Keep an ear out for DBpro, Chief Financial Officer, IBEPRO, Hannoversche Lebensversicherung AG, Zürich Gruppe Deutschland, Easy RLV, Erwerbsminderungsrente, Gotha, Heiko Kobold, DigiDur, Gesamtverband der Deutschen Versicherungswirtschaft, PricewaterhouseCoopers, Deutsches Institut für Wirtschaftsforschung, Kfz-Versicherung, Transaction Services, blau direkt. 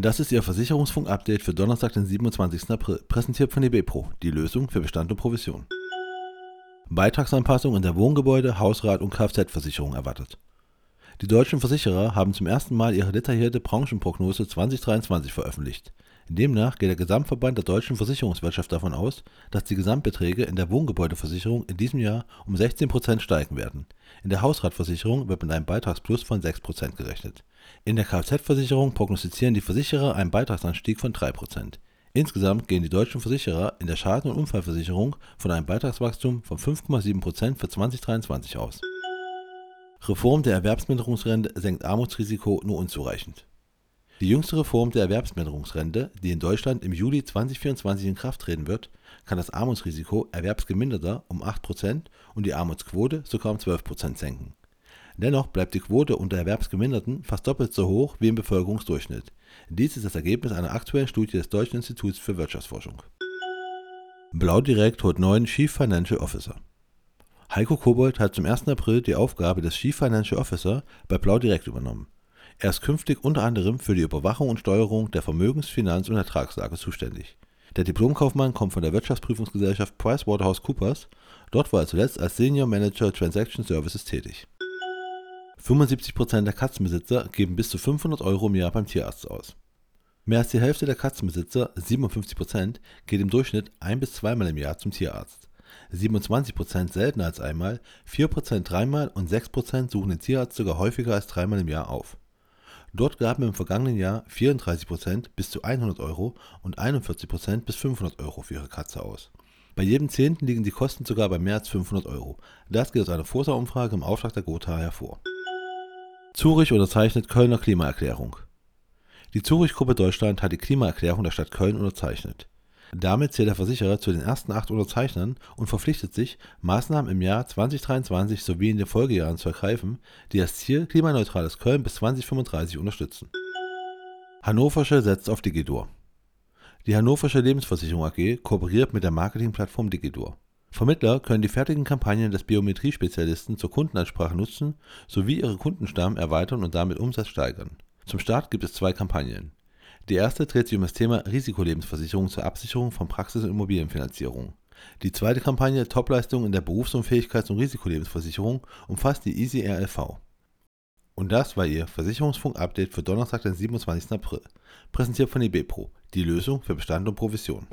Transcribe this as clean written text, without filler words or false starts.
Das ist Ihr Versicherungsfunk-Update für Donnerstag, den 27. April, präsentiert von DBpro, die Lösung für Bestand und Provision. Beitragsanpassung in der Wohngebäude-, Hausrat- und Kfz-Versicherung erwartet. Die deutschen Versicherer haben zum ersten Mal ihre detaillierte Branchenprognose 2023 veröffentlicht. Demnach geht der Gesamtverband der Deutschen Versicherungswirtschaft davon aus, dass die Gesamtbeträge in der Wohngebäudeversicherung in diesem Jahr um 16% steigen werden. In der Hausratversicherung wird mit einem Beitragsplus von 6% gerechnet. In der Kfz-Versicherung prognostizieren die Versicherer einen Beitragsanstieg von 3%. Insgesamt gehen die deutschen Versicherer in der Schaden- und Unfallversicherung von einem Beitragswachstum von 5,7% für 2023 aus. Reform der Erwerbsminderungsrente senkt Armutsrisiko nur unzureichend. Die jüngste Reform der Erwerbsminderungsrente, die in Deutschland im Juli 2024 in Kraft treten wird, kann das Armutsrisiko erwerbsgeminderter um 8% und die Armutsquote sogar um 12% senken. Dennoch bleibt die Quote unter Erwerbsgeminderten fast doppelt so hoch wie im Bevölkerungsdurchschnitt. Dies ist das Ergebnis einer aktuellen Studie des Deutschen Instituts für Wirtschaftsforschung. Blau direkt holt neuen Chief Financial Officer. Heiko Kobold hat zum 1. April die Aufgabe des Chief Financial Officer bei blau direkt übernommen. Er ist künftig unter anderem für die Überwachung und Steuerung der Vermögens-, Finanz- und Ertragslage zuständig. Der Diplomkaufmann kommt von der Wirtschaftsprüfungsgesellschaft PricewaterhouseCoopers. Dort war er zuletzt als Senior Manager Transaction Services tätig. 75% der Katzenbesitzer geben bis zu 500 € im Jahr beim Tierarzt aus. Mehr als die Hälfte der Katzenbesitzer, 57%, geht im Durchschnitt ein- bis zweimal im Jahr zum Tierarzt. 27% seltener als einmal, 4% dreimal und 6% suchen den Tierarzt sogar häufiger als dreimal im Jahr auf. Dort gaben im vergangenen Jahr 34% bis zu 100 € und 41% bis 500 € für ihre Katze aus. Bei jedem Zehnten liegen die Kosten sogar bei mehr als 500 €. Das geht aus einer Forsa-Umfrage im Auftrag der Gotha hervor. Zürich unterzeichnet Kölner Klimaerklärung. Die Zürich Gruppe Deutschland hat die Klimaerklärung der Stadt Köln unterzeichnet. Damit zählt der Versicherer zu den ersten 8 Unterzeichnern und verpflichtet sich, Maßnahmen im Jahr 2023 sowie in den Folgejahren zu ergreifen, die das Ziel klimaneutrales Köln bis 2035 unterstützen. Hannoversche setzt auf DigiDur. Die Hannoversche Lebensversicherung AG kooperiert mit der Marketingplattform DigiDur. Vermittler können die fertigen Kampagnen des Biometriespezialisten zur Kundenansprache nutzen, sowie ihre Kundenstamm erweitern und damit Umsatz steigern. Zum Start gibt es 2 Kampagnen. Die erste dreht sich um das Thema Risikolebensversicherung zur Absicherung von Praxis- und Immobilienfinanzierung. Die zweite Kampagne Topleistung in der Berufsunfähigkeits- und Risikolebensversicherung umfasst die Easy RLV. Und das war Ihr Versicherungsfunk-Update für Donnerstag, den 27. April, präsentiert von IBEPRO, die Lösung für Bestand und Provision.